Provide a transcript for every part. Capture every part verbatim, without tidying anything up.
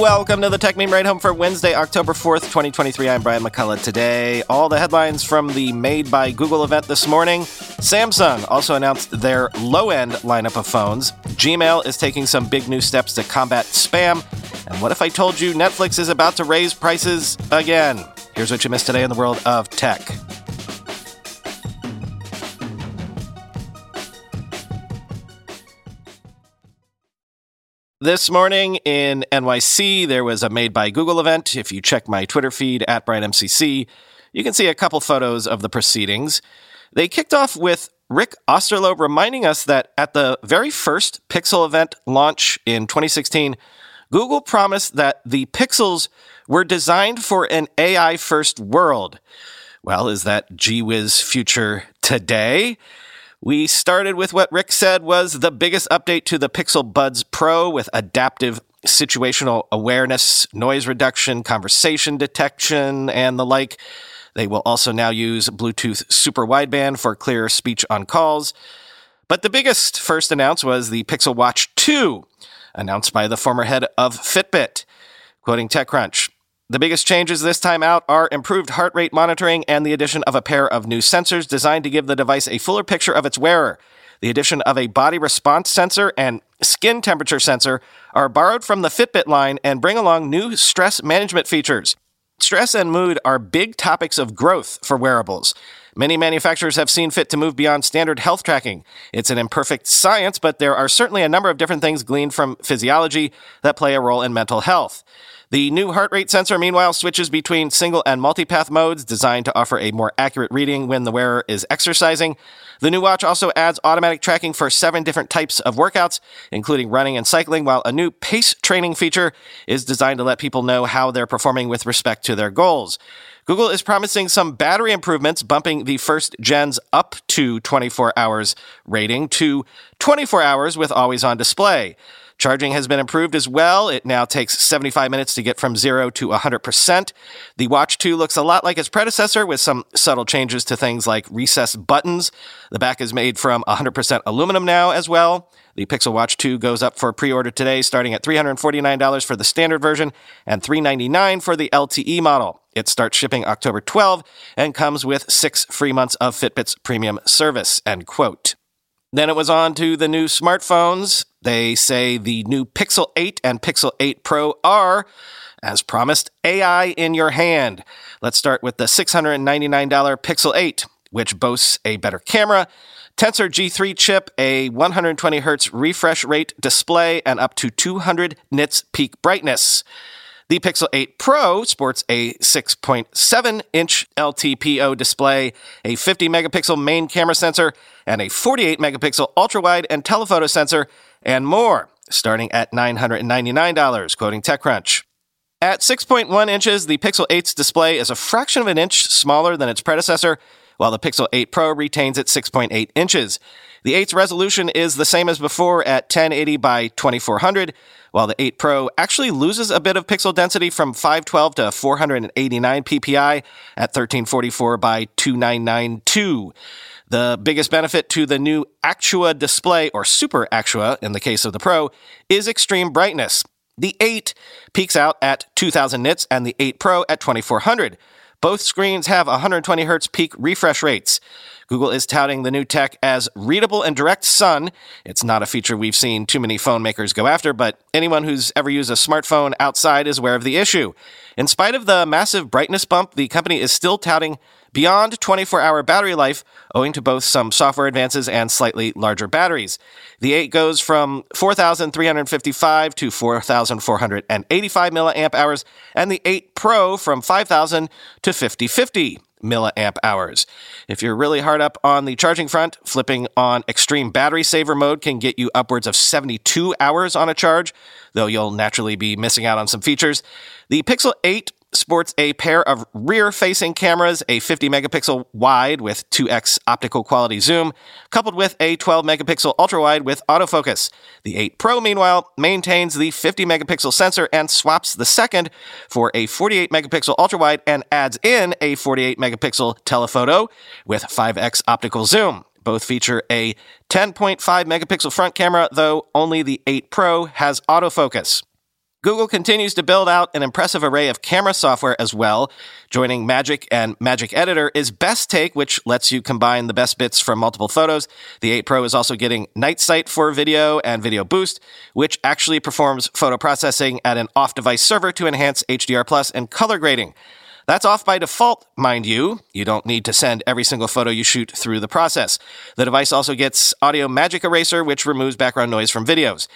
Welcome to the Tech Meme Ride Home for Wednesday, October fourth, twenty twenty-three. I'm Brian McCullough. Today, all the headlines from the Made by Google event this morning. Samsung also announced their low-end lineup of phones. Gmail is taking some big new steps to combat spam. And what if I told you Netflix is about to raise prices again? Here's what you missed today in the world of tech. This morning in N Y C, there was a Made by Google event. If you check my Twitter feed, at BrightMCC, you can see a couple photos of the proceedings. They kicked off with Rick Osterloh reminding us that at the very first Pixel event launch in twenty sixteen, Google promised that the Pixels were designed for an A I-first world. Well, is that gee whiz future today? We started with what Rick said was the biggest update to the Pixel Buds Pro with adaptive situational awareness, noise reduction, conversation detection, and the like. They will also now use Bluetooth super wideband for clearer speech on calls. But the biggest first announced was the Pixel Watch two, announced by the former head of Fitbit. Quoting TechCrunch, "The biggest changes this time out are improved heart rate monitoring and the addition of a pair of new sensors designed to give the device a fuller picture of its wearer. The addition of a body response sensor and skin temperature sensor are borrowed from the Fitbit line and bring along new stress management features. Stress and mood are big topics of growth for wearables. Many manufacturers have seen fit to move beyond standard health tracking. It's an imperfect science, but there are certainly a number of different things gleaned from physiology that play a role in mental health. The new heart rate sensor, meanwhile, switches between single and multipath modes designed to offer a more accurate reading when the wearer is exercising. The new watch also adds automatic tracking for seven different types of workouts, including running and cycling, while a new pace training feature is designed to let people know how they're performing with respect to their goals. Google is promising some battery improvements, bumping the first gen's up to twenty-four hours rating to twenty-four hours with always-on display. Charging has been improved as well. It now takes seventy-five minutes to get from zero to one hundred percent. The Watch two looks a lot like its predecessor, with some subtle changes to things like recessed buttons. The back is made from one hundred percent aluminum now as well. The Pixel Watch two goes up for pre-order today, starting at three hundred forty-nine dollars for the standard version and three hundred ninety-nine dollars for the L T E model. It starts shipping October twelfth and comes with six free months of Fitbit's premium service," end quote. Then it was on to the new smartphones. They say the new Pixel eight and Pixel eight Pro are, as promised, A I in your hand. Let's start with the six hundred ninety-nine dollars Pixel eight, which boasts a better camera, Tensor G three chip, a one hundred twenty hertz refresh rate display, and up to two hundred nits peak brightness. The Pixel eight Pro sports a six point seven inch L T P O display, a fifty megapixel main camera sensor, and a forty-eight megapixel ultra-wide and telephoto sensor, and more, starting at nine hundred ninety-nine dollars, quoting TechCrunch. At six point one inches, the Pixel eight's display is a fraction of an inch smaller than its predecessor, while the Pixel eight Pro retains its six point eight inches. The eight's resolution is the same as before at ten eighty by twenty-four hundred, while the eight Pro actually loses a bit of pixel density from five twelve to four eighty-nine p p i at thirteen forty-four by twenty-nine ninety-two. The biggest benefit to the new Actua display, or Super Actua in the case of the Pro, is extreme brightness. The eight peaks out at two thousand nits and the eight Pro at twenty-four hundred. Both screens have one hundred twenty hertz peak refresh rates. Google is touting the new tech as readable and direct sun. It's not a feature we've seen too many phone makers go after, but anyone who's ever used a smartphone outside is aware of the issue. In spite of the massive brightness bump, the company is still touting beyond twenty-four hour battery life, owing to both some software advances and slightly larger batteries. The eight goes from four thousand three hundred fifty-five to four thousand four hundred eighty-five milliamp hours, and the eight Pro from five thousand to fifty fifty milliamp hours. If you're really hard up on the charging front, flipping on extreme battery saver mode can get you upwards of seventy-two hours on a charge, though you'll naturally be missing out on some features. The Pixel eight sports a pair of rear-facing cameras, a fifty megapixel wide with two x optical quality zoom, coupled with a twelve megapixel ultra-wide with autofocus. The eight Pro, meanwhile, maintains the fifty megapixel sensor and swaps the second for a forty-eight megapixel ultra-wide and adds in a forty-eight megapixel telephoto with five x optical zoom. Both feature a ten point five megapixel front camera, though only the eight Pro has autofocus. Google continues to build out an impressive array of camera software as well. Joining Magic and Magic Editor is Best Take, which lets you combine the best bits from multiple photos. The eight Pro is also getting Night Sight for video and Video Boost, which actually performs photo processing at an off-device server to enhance H D R plus and color grading. That's off by default, mind you. You don't need to send every single photo you shoot through the process. The device also gets Audio Magic Eraser, which removes background noise from videos.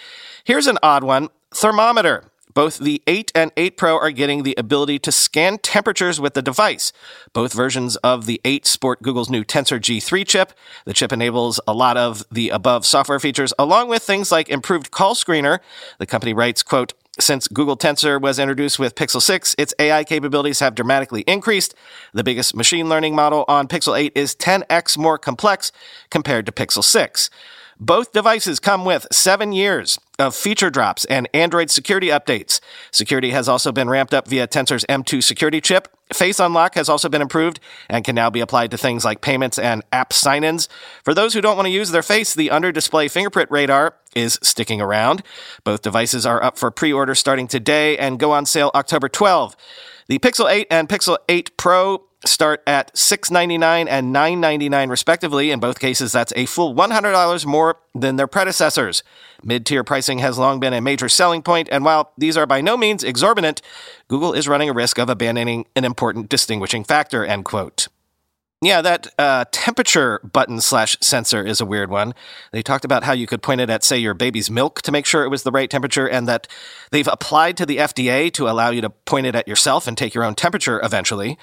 Here's an odd one, Thermometer. Both the eight and eight Pro are getting the ability to scan temperatures with the device. Both versions of the eight sport Google's new Tensor G three chip. The chip enables a lot of the above software features, along with things like improved call screener. The company writes, quote, "Since Google Tensor was introduced with Pixel six, its A I capabilities have dramatically increased. The biggest machine learning model on Pixel eight is ten x more complex compared to Pixel six. Both devices come with seven years of feature drops and Android security updates. Security has also been ramped up via Tensor's M two security chip. Face Unlock has also been improved and can now be applied to things like payments and app sign-ins. For those who don't want to use their face, the under-display fingerprint radar is sticking around. Both devices are up for pre-order starting today and go on sale October twelfth. The Pixel eight and Pixel eight Pro start at six hundred ninety-nine dollars and nine hundred ninety-nine dollars respectively. In both cases, that's a full one hundred dollars more than their predecessors. Mid-tier pricing has long been a major selling point, and while these are by no means exorbitant, Google is running a risk of abandoning an important distinguishing factor, end quote. Yeah, that uh, temperature button slash sensor is a weird one. They talked about how you could point it at, say, your baby's milk to make sure it was the right temperature, and that they've applied to the F D A to allow you to point it at yourself and take your own temperature eventually.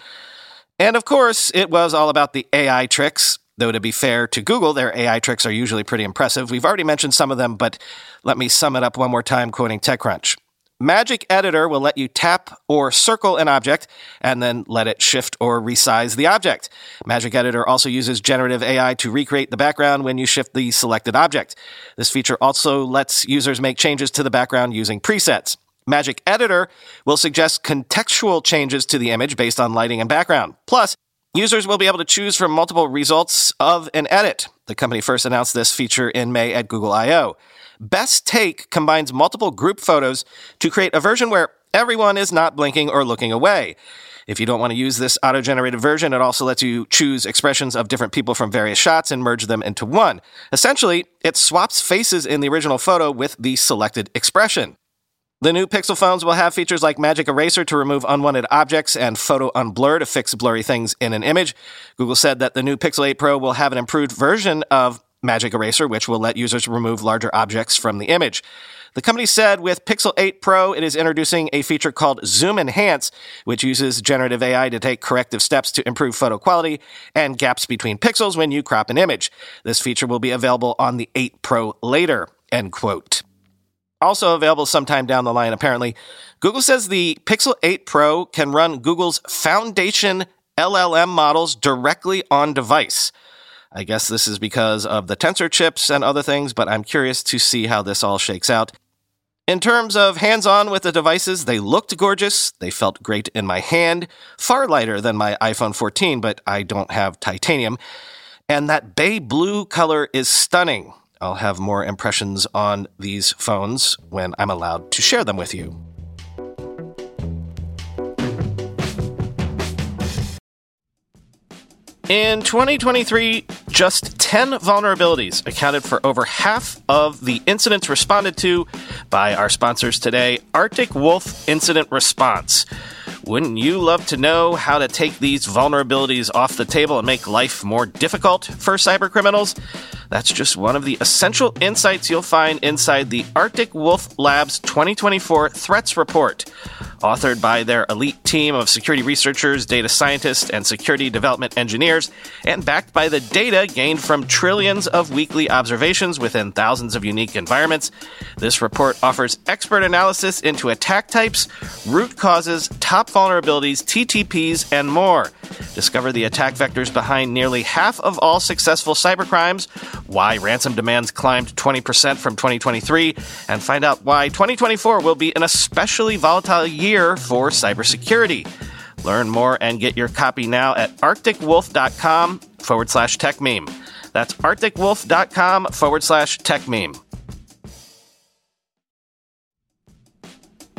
And of course, it was all about the A I tricks, though to be fair to Google, their A I tricks are usually pretty impressive. We've already mentioned some of them, but let me sum it up one more time, quoting TechCrunch. Magic Editor will let you tap or circle an object and then let it shift or resize the object. Magic Editor also uses generative A I to recreate the background when you shift the selected object. This feature also lets users make changes to the background using presets. Magic Editor will suggest contextual changes to the image based on lighting and background. Plus, users will be able to choose from multiple results of an edit. The company first announced this feature in May at Google I O Best Take combines multiple group photos to create a version where everyone is not blinking or looking away. If you don't want to use this auto-generated version, it also lets you choose expressions of different people from various shots and merge them into one. Essentially, it swaps faces in the original photo with the selected expression. The new Pixel phones will have features like Magic Eraser to remove unwanted objects and Photo Unblur to fix blurry things in an image. Google said that the new Pixel eight Pro will have an improved version of Magic Eraser, which will let users remove larger objects from the image. The company said with Pixel eight Pro, it is introducing a feature called Zoom Enhance, which uses generative A I to take corrective steps to improve photo quality and gaps between pixels when you crop an image. This feature will be available on the eight Pro later, end quote. Also available sometime down the line, apparently. Google says the Pixel eight Pro can run Google's Foundation L L M models directly on device. I guess this is because of the Tensor chips and other things, but I'm curious to see how this all shakes out. In terms of hands-on with the devices, they looked gorgeous. They felt great in my hand. Far lighter than my iPhone fourteen, but I don't have titanium. And that bay blue color is stunning. I'll have more impressions on these phones when I'm allowed to share them with you. In twenty twenty-three, just ten vulnerabilities accounted for over half of the incidents responded to by our sponsors today, Arctic Wolf Incident Response. Wouldn't you love to know how to take these vulnerabilities off the table and make life more difficult for cybercriminals? That's just one of the essential insights you'll find inside the Arctic Wolf Labs twenty twenty-four Threats Report, authored by their elite team of security researchers, data scientists, and security development engineers, and backed by the data gained from trillions of weekly observations within thousands of unique environments. This report offers expert analysis into attack types, root causes, top vulnerabilities, T T Ps, and more. Discover the attack vectors behind nearly half of all successful cybercrimes, why ransom demands climbed twenty percent from twenty twenty-three, and find out why twenty twenty-four will be an especially volatile year for cybersecurity. Learn more and get your copy now at arctic wolf dot com forward slash tech meme. That's arctic wolf dot com forward slash tech meme.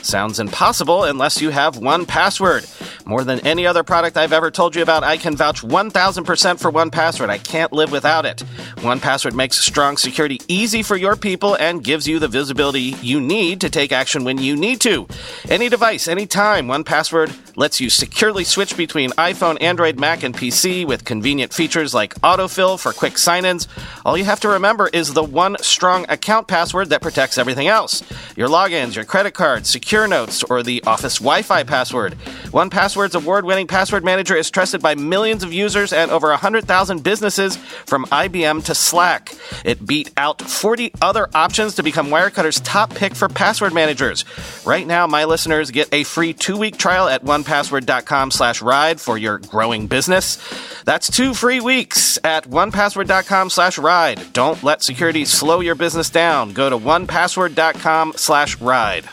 Sounds impossible unless you have one Password. More than any other product I've ever told you about, I can vouch one thousand percent for one Password. I can't live without it. one Password makes strong security easy for your people and gives you the visibility you need to take action when you need to. Any device, any time, one Password lets you securely switch between iPhone, Android, Mac, and P C with convenient features like autofill for quick sign-ins. All you have to remember is the one strong account password that protects everything else. Your logins, your credit cards, secure notes, or the office Wi-Fi password. one Password's award-winning password manager is trusted by millions of users and over one hundred thousand businesses, from I B M to Slack. It beat out forty other options to become Wirecutter's top pick for password managers. Right now, my listeners get a free two-week trial at one password dot com slash ride for your growing business. That's two free weeks at one password dot com slash ride. Don't let security slow your business down. Go to one password dot com slash ride.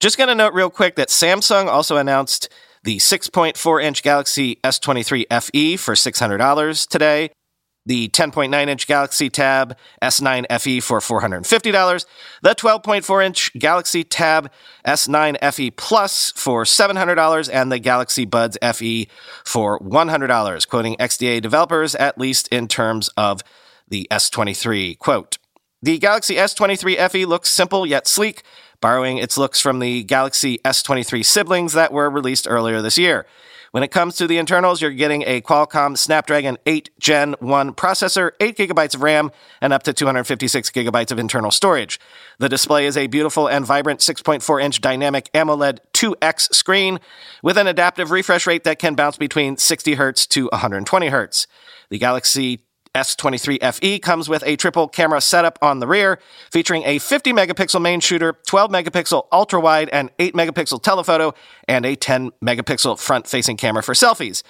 Just going to note real quick that Samsung also announced the six point four inch Galaxy S twenty-three F E for six hundred dollars today, the ten point nine inch Galaxy Tab S nine F E for four hundred fifty dollars, the twelve point four inch Galaxy Tab S nine F E Plus for seven hundred dollars, and the Galaxy Buds F E for one hundred dollars, quoting X D A developers, at least in terms of the S twenty-three. Quote, "The Galaxy S twenty-three F E looks simple yet sleek, borrowing its looks from the Galaxy S twenty-three siblings that were released earlier this year. When it comes to the internals, you're getting a Qualcomm Snapdragon eight Gen one processor, eight gigabytes of RAM, and up to two hundred fifty-six gigabytes of internal storage. The display is a beautiful and vibrant six point four inch dynamic AMOLED two X screen with an adaptive refresh rate that can bounce between sixty hertz to one hundred twenty hertz. The Galaxy S twenty-three F E comes with a triple camera setup on the rear, featuring a fifty megapixel main shooter, twelve megapixel ultra-wide, and eight megapixel telephoto, and a ten megapixel front-facing camera for selfies.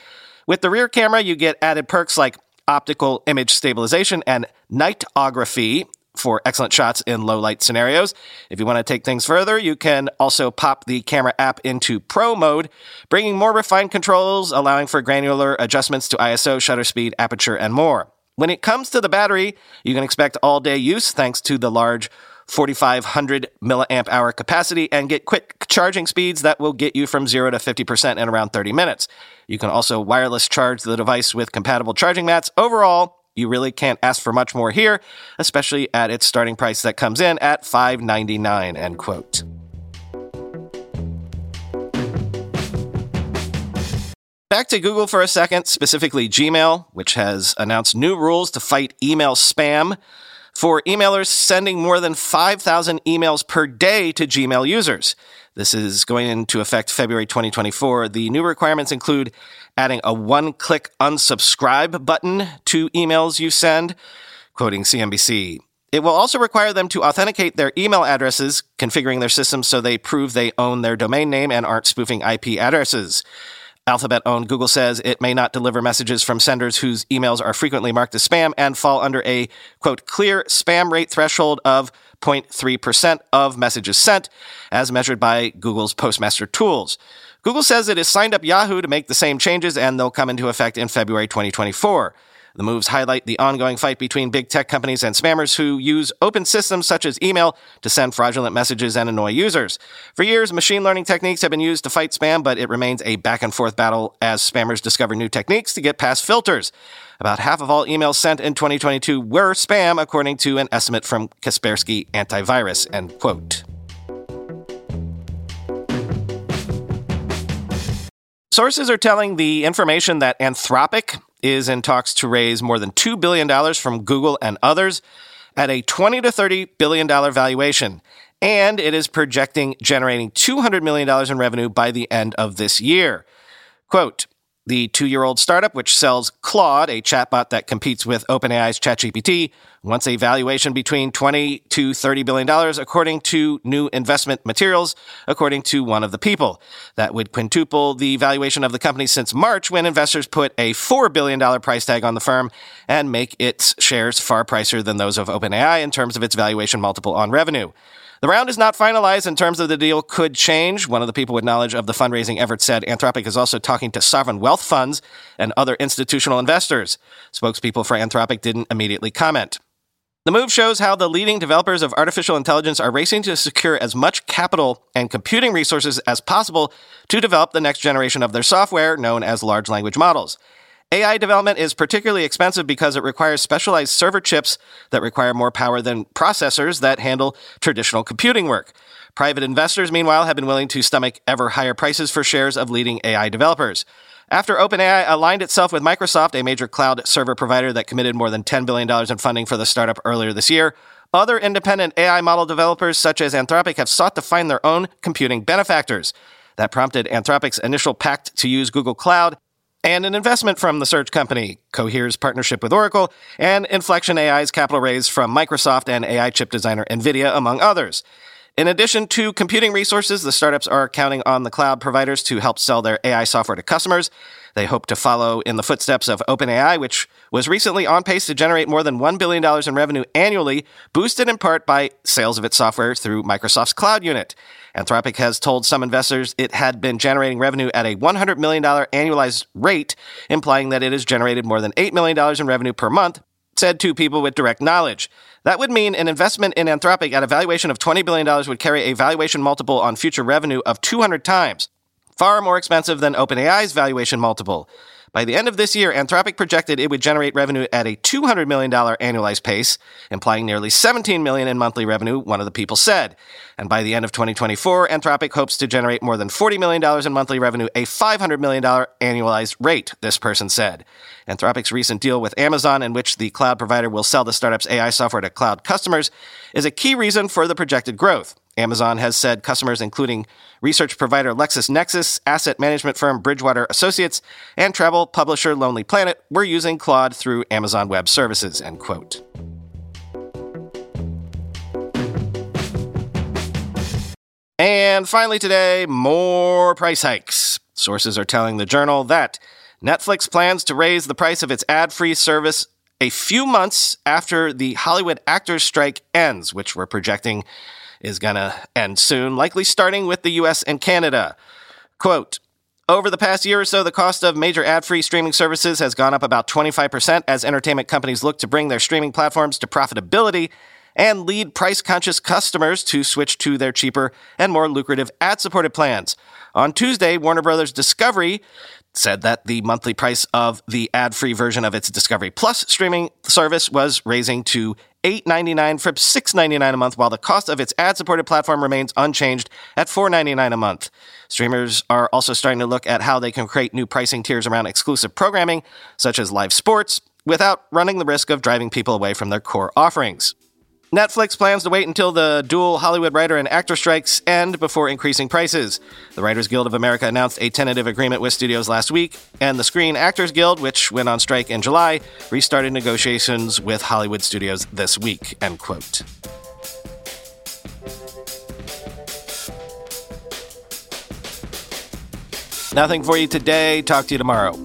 With the rear camera, you get added perks like optical image stabilization and nightography for excellent shots in low-light scenarios. If you want to take things further, you can also pop the camera app into Pro mode, bringing more refined controls, allowing for granular adjustments to I S O, shutter speed, aperture, and more. When it comes to the battery, you can expect all-day use thanks to the large forty-five hundred milliamp hour capacity, and get quick charging speeds that will get you from zero to fifty percent in around thirty minutes. You can also wireless charge the device with compatible charging mats. Overall, you really can't ask for much more here, especially at its starting price that comes in at five hundred ninety-nine dollars, end quote. Back to Google for a second, specifically Gmail, which has announced new rules to fight email spam for emailers sending more than five thousand emails per day to Gmail users. This is going into effect February twenty twenty-four. The new requirements include adding a one-click unsubscribe button to emails you send, quoting C N B C. It will also require them to authenticate their email addresses, configuring their system so they prove they own their domain name and aren't spoofing I P addresses. Alphabet-owned Google says it may not deliver messages from senders whose emails are frequently marked as spam and fall under a, quote, clear spam rate threshold of zero point three percent of messages sent, as measured by Google's Postmaster tools. Google says it has signed up Yahoo to make the same changes, and they'll come into effect in February twenty twenty-four. The moves highlight the ongoing fight between big tech companies and spammers who use open systems such as email to send fraudulent messages and annoy users. For years, machine learning techniques have been used to fight spam, but it remains a back-and-forth battle as spammers discover new techniques to get past filters. About half of all emails sent in twenty twenty-two were spam, according to an estimate from Kaspersky Antivirus, end quote. Sources are telling the information that Anthropic is in talks to raise more than two billion dollars from Google and others at a twenty to thirty billion dollars valuation, and it is projecting generating two hundred million dollars in revenue by the end of this year. Quote, "The two-year-old startup, which sells Claude, a chatbot that competes with OpenAI's ChatGPT, wants a valuation between twenty to thirty billion dollars, according to new investment materials, according to one of the people. That would quintuple the valuation of the company since March, when investors put a four billion dollars price tag on the firm and make its shares far pricier than those of OpenAI in terms of its valuation multiple on revenue. The round is not finalized, and terms of the deal could change. One of the people with knowledge of the fundraising effort said Anthropic is also talking to sovereign wealth funds and other institutional investors. Spokespeople for Anthropic didn't immediately comment. The move shows how the leading developers of artificial intelligence are racing to secure as much capital and computing resources as possible to develop the next generation of their software, known as large language models. A I development is particularly expensive because it requires specialized server chips that require more power than processors that handle traditional computing work. Private investors, meanwhile, have been willing to stomach ever higher prices for shares of leading A I developers. After OpenAI aligned itself with Microsoft, a major cloud server provider that committed more than ten billion dollars in funding for the startup earlier this year, other independent A I model developers such as Anthropic have sought to find their own computing benefactors. That prompted Anthropic's initial pact to use Google Cloud and an investment from the search company, Cohere's partnership with Oracle, and Inflection A I's capital raise from Microsoft and A I chip designer NVIDIA, among others. In addition to computing resources, the startups are counting on the cloud providers to help sell their A I software to customers. They hope to follow in the footsteps of OpenAI, which was recently on pace to generate more than one billion dollars in revenue annually, boosted in part by sales of its software through Microsoft's cloud unit. Anthropic has told some investors it had been generating revenue at a one hundred million dollars annualized rate, implying that it has generated more than eight million dollars in revenue per month, said two people with direct knowledge. That would mean an investment in Anthropic at a valuation of twenty billion dollars would carry a valuation multiple on future revenue of two hundred times, far more expensive than OpenAI's valuation multiple. By the end of this year, Anthropic projected it would generate revenue at a two hundred million dollars annualized pace, implying nearly seventeen million dollars in monthly revenue, one of the people said. And by the end of twenty twenty-four, Anthropic hopes to generate more than forty million dollars in monthly revenue, a five hundred million dollars annualized rate, this person said. Anthropic's recent deal with Amazon, in which the cloud provider will sell the startup's A I software to cloud customers, is a key reason for the projected growth. Amazon has said customers including research provider LexisNexis, asset management firm Bridgewater Associates, and travel publisher Lonely Planet were using Claude through Amazon Web Services, end quote. And finally today, more price hikes. Sources are telling the Journal that Netflix plans to raise the price of its ad-free service a few months after the Hollywood actors strike ends, which we're projecting is going to end soon, likely starting with the U S and Canada. Quote, over the past year or so, the cost of major ad-free streaming services has gone up about twenty-five percent as entertainment companies look to bring their streaming platforms to profitability and lead price-conscious customers to switch to their cheaper and more lucrative ad-supported plans. On Tuesday, Warner Brothers Discovery said that the monthly price of the ad-free version of its Discovery Plus streaming service was raising to eight dollars and ninety-nine cents from six dollars and ninety-nine cents a month, while the cost of its ad-supported platform remains unchanged at four dollars and ninety-nine cents a month. Streamers are also starting to look at how they can create new pricing tiers around exclusive programming, such as live sports, without running the risk of driving people away from their core offerings. Netflix plans to wait until the dual Hollywood writer and actor strikes end before increasing prices. The Writers Guild of America announced a tentative agreement with studios last week, and the Screen Actors Guild, which went on strike in July, restarted negotiations with Hollywood studios this week, end quote. Nothing for you today. Talk to you tomorrow.